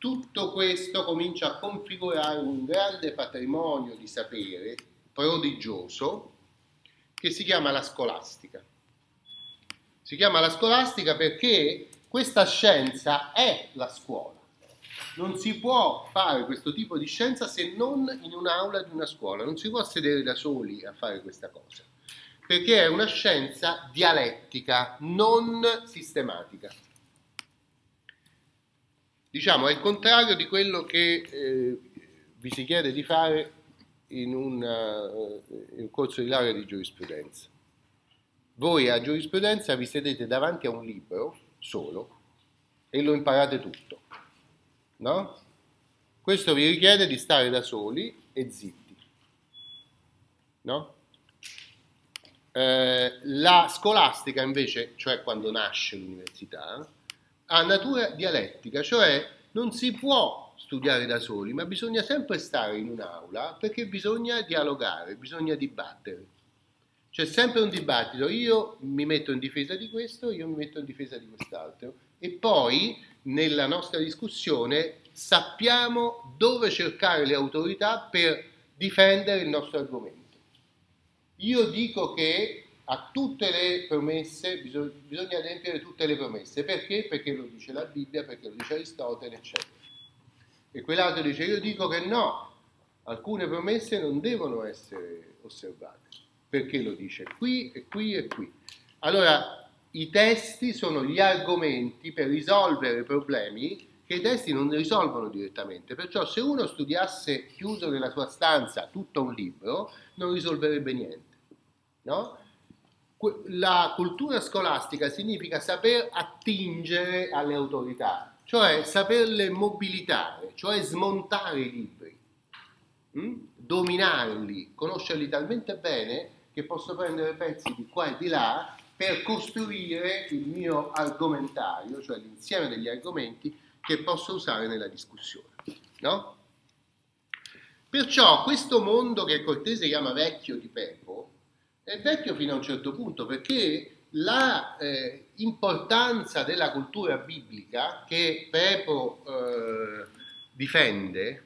Tutto questo comincia a configurare un grande patrimonio di sapere prodigioso che si chiama la scolastica. Si chiama la scolastica perché questa scienza è la scuola. Non si può fare questo tipo di scienza se non in un'aula di una scuola, non si può sedere da soli a fare questa cosa, perché è una scienza dialettica, non sistematica. Diciamo, è il contrario di quello che vi si chiede di fare in un corso di laurea di giurisprudenza. Voi a giurisprudenza vi sedete davanti a un libro solo e lo imparate tutto, no? Questo vi richiede di stare da soli e zitti, no? La scolastica invece, cioè quando nasce l'università, ha natura dialettica, cioè non si può studiare da soli, ma bisogna sempre stare in un'aula perché bisogna dialogare, bisogna dibattere. C'è sempre un dibattito, io mi metto in difesa di questo, io mi metto in difesa di quest'altro, e poi nella nostra discussione sappiamo dove cercare le autorità per difendere il nostro argomento. Io dico che a tutte le promesse, bisogna adempiere tutte le promesse. Perché? Perché lo dice la Bibbia, perché lo dice Aristotele, eccetera. E quell'altro dice, io dico che no, alcune promesse non devono essere osservate. Perché lo dice qui e qui e qui. Allora, i testi sono gli argomenti per risolvere problemi che i testi non risolvono direttamente. Perciò se uno studiasse chiuso nella sua stanza tutto un libro, non risolverebbe niente, no? La cultura scolastica significa saper attingere alle autorità, cioè saperle mobilitare, cioè smontare i libri, dominarli, conoscerli talmente bene che posso prendere pezzi di qua e di là per costruire il mio argomentario, cioè l'insieme degli argomenti che posso usare nella discussione, no? Perciò questo mondo che Cortese chiama vecchio di Pepo è vecchio fino a un certo punto, perché la importanza della cultura biblica che Pepo difende,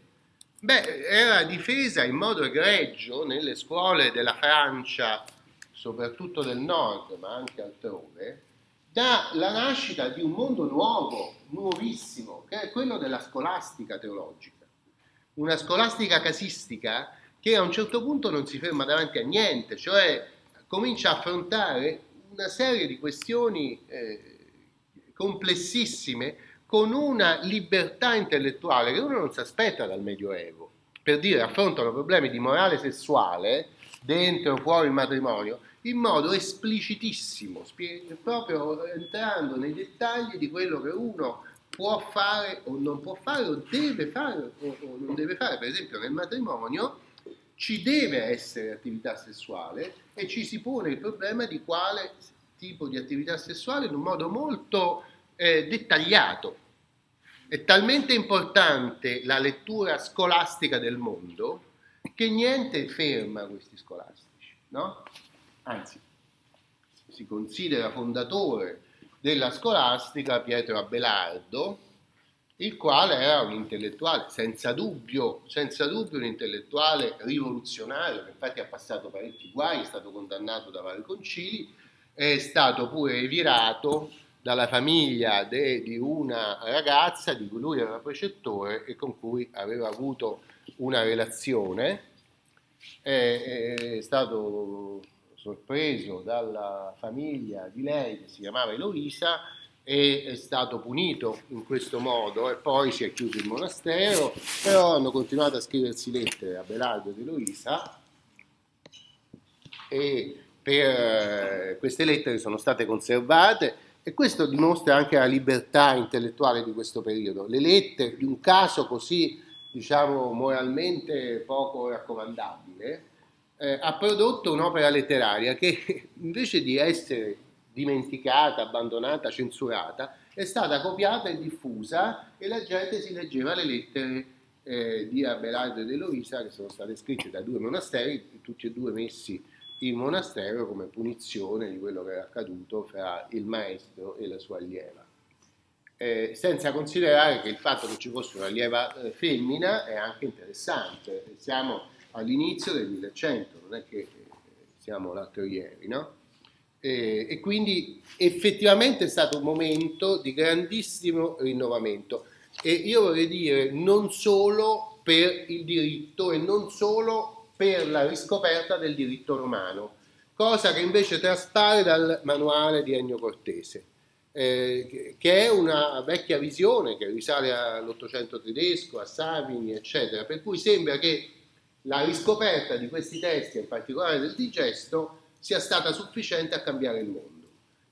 era difesa in modo egregio nelle scuole della Francia, soprattutto del nord, ma anche altrove, dalla nascita di un mondo nuovo, nuovissimo, che è quello della scolastica teologica. Una scolastica casistica che a un certo punto non si ferma davanti a niente, cioè comincia a affrontare una serie di questioni complessissime con una libertà intellettuale che uno non si aspetta dal Medioevo. Per dire, affrontano problemi di morale sessuale dentro o fuori il matrimonio in modo esplicitissimo, proprio entrando nei dettagli di quello che uno può fare o non può fare o deve fare o non deve fare. Per esempio nel matrimonio ci deve essere attività sessuale e ci si pone il problema di quale tipo di attività sessuale in un modo molto dettagliato. È talmente importante la lettura scolastica del mondo che niente ferma questi scolastici, no? Anzi, si considera fondatore della scolastica Pietro Abelardo, il quale era un intellettuale, senza dubbio un intellettuale rivoluzionario, che infatti ha passato parecchi guai, è stato condannato da vari concili, è stato pure evirato dalla famiglia di una ragazza di cui lui era precettore e con cui aveva avuto una relazione, è stato sorpreso dalla famiglia di lei che si chiamava Eloisa, e è stato punito in questo modo e poi si è chiuso il monastero, però hanno continuato a scriversi lettere a Abelardo ed Eloisa, e per queste lettere sono state conservate, e questo dimostra anche la libertà intellettuale di questo periodo. Le lettere di un caso così, diciamo, moralmente poco raccomandabile ha prodotto un'opera letteraria che invece di essere dimenticata, abbandonata, censurata, è stata copiata e diffusa, e la gente si leggeva le lettere di Abelardo ed Eloisa, che sono state scritte da due monasteri, tutti e due messi in monastero come punizione di quello che era accaduto fra il maestro e la sua allieva. senza considerare che il fatto che ci fosse una lieva femmina è anche interessante. Siamo all'inizio del 1100, non è che siamo l'altro ieri, no? E quindi effettivamente è stato un momento di grandissimo rinnovamento, e io vorrei dire non solo per il diritto e non solo per la riscoperta del diritto romano, cosa che invece traspare dal manuale di Ennio Cortese, che è una vecchia visione che risale all'Ottocento tedesco, a Savigny, eccetera, per cui sembra che la riscoperta di questi testi, in particolare del digesto, sia stata sufficiente a cambiare il mondo.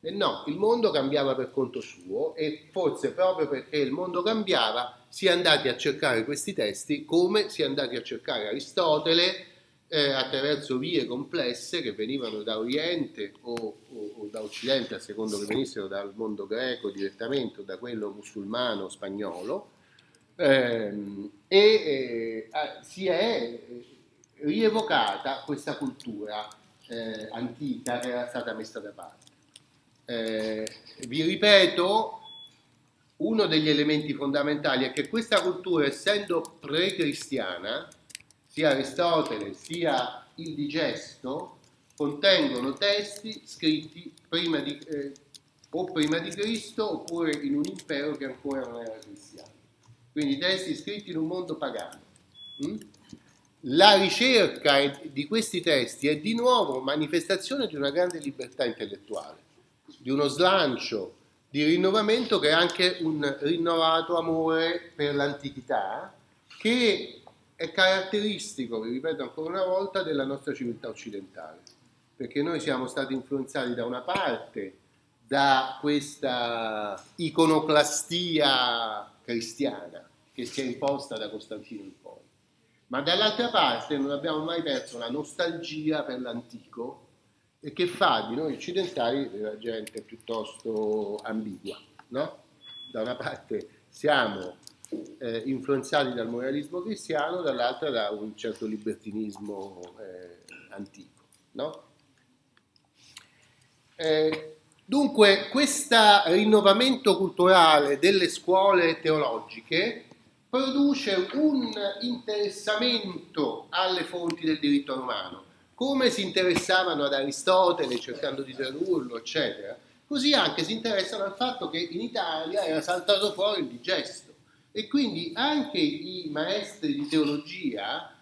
E no, il mondo cambiava per conto suo, e forse proprio perché il mondo cambiava si è andati a cercare questi testi, come si è andati a cercare Aristotele attraverso vie complesse che venivano da Oriente o da Occidente, a secondo che venissero dal mondo greco direttamente o da quello musulmano spagnolo, si è rievocata questa cultura antica che era stata messa da parte. Vi ripeto, uno degli elementi fondamentali è che questa cultura, essendo pre-cristiana, sia Aristotele sia il digesto contengono testi scritti prima di Cristo oppure in un impero che ancora non era cristiano, quindi testi scritti in un mondo pagano. La ricerca di questi testi è di nuovo manifestazione di una grande libertà intellettuale, di uno slancio di rinnovamento che è anche un rinnovato amore per l'antichità, che è caratteristico, vi ripeto ancora una volta, della nostra civiltà occidentale, perché noi siamo stati influenzati da una parte da questa iconoclastia cristiana che si è imposta da Costantino in poi, ma dall'altra parte non abbiamo mai perso la nostalgia per l'antico, e che fa di noi occidentali della gente piuttosto ambigua, no? Da una parte siamo influenzati dal moralismo cristiano, dall'altra da un certo libertinismo antico, no? Dunque questo rinnovamento culturale delle scuole teologiche produce un interessamento alle fonti del diritto romano, come si interessavano ad Aristotele cercando di tradurlo, eccetera, così anche si interessano al fatto che in Italia era saltato fuori il digesto. E quindi anche i maestri di teologia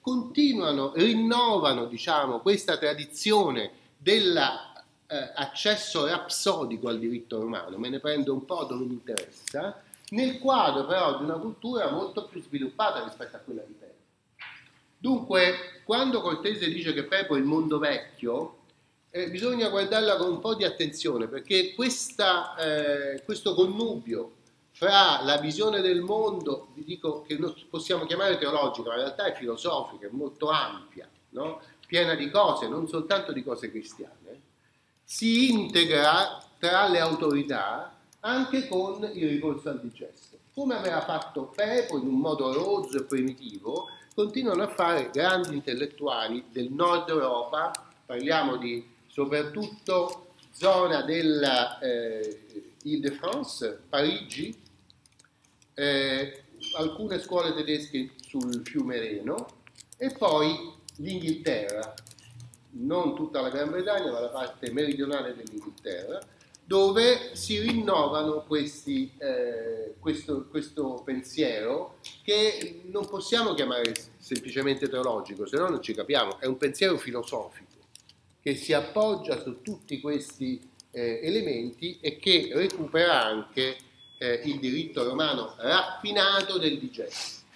continuano, rinnovano, diciamo, questa tradizione dell'accesso rapsodico al diritto romano. Me ne prendo un po' dove mi interessa, nel quadro però di una cultura molto più sviluppata rispetto a quella di Pepo. Dunque, quando Cortese dice che Pepo è il mondo vecchio, bisogna guardarla con un po' di attenzione, perché questo connubio fra la visione del mondo, vi dico che possiamo chiamare teologica, ma in realtà è filosofica, è molto ampia, no? Piena di cose, non soltanto di cose cristiane, si integra tra le autorità anche con il ricorso al digesto. Come aveva fatto Pepo in un modo rozzo e primitivo, continuano a fare grandi intellettuali del nord Europa, parliamo di soprattutto zona della Ile-de-France, Parigi, alcune scuole tedesche sul fiume Reno, e poi l'Inghilterra, non tutta la Gran Bretagna ma la parte meridionale dell'Inghilterra, dove si rinnovano questo pensiero che non possiamo chiamare semplicemente teologico, se no non ci capiamo, è un pensiero filosofico che si appoggia su tutti questi elementi e che recupera anche il diritto romano raffinato del digesto.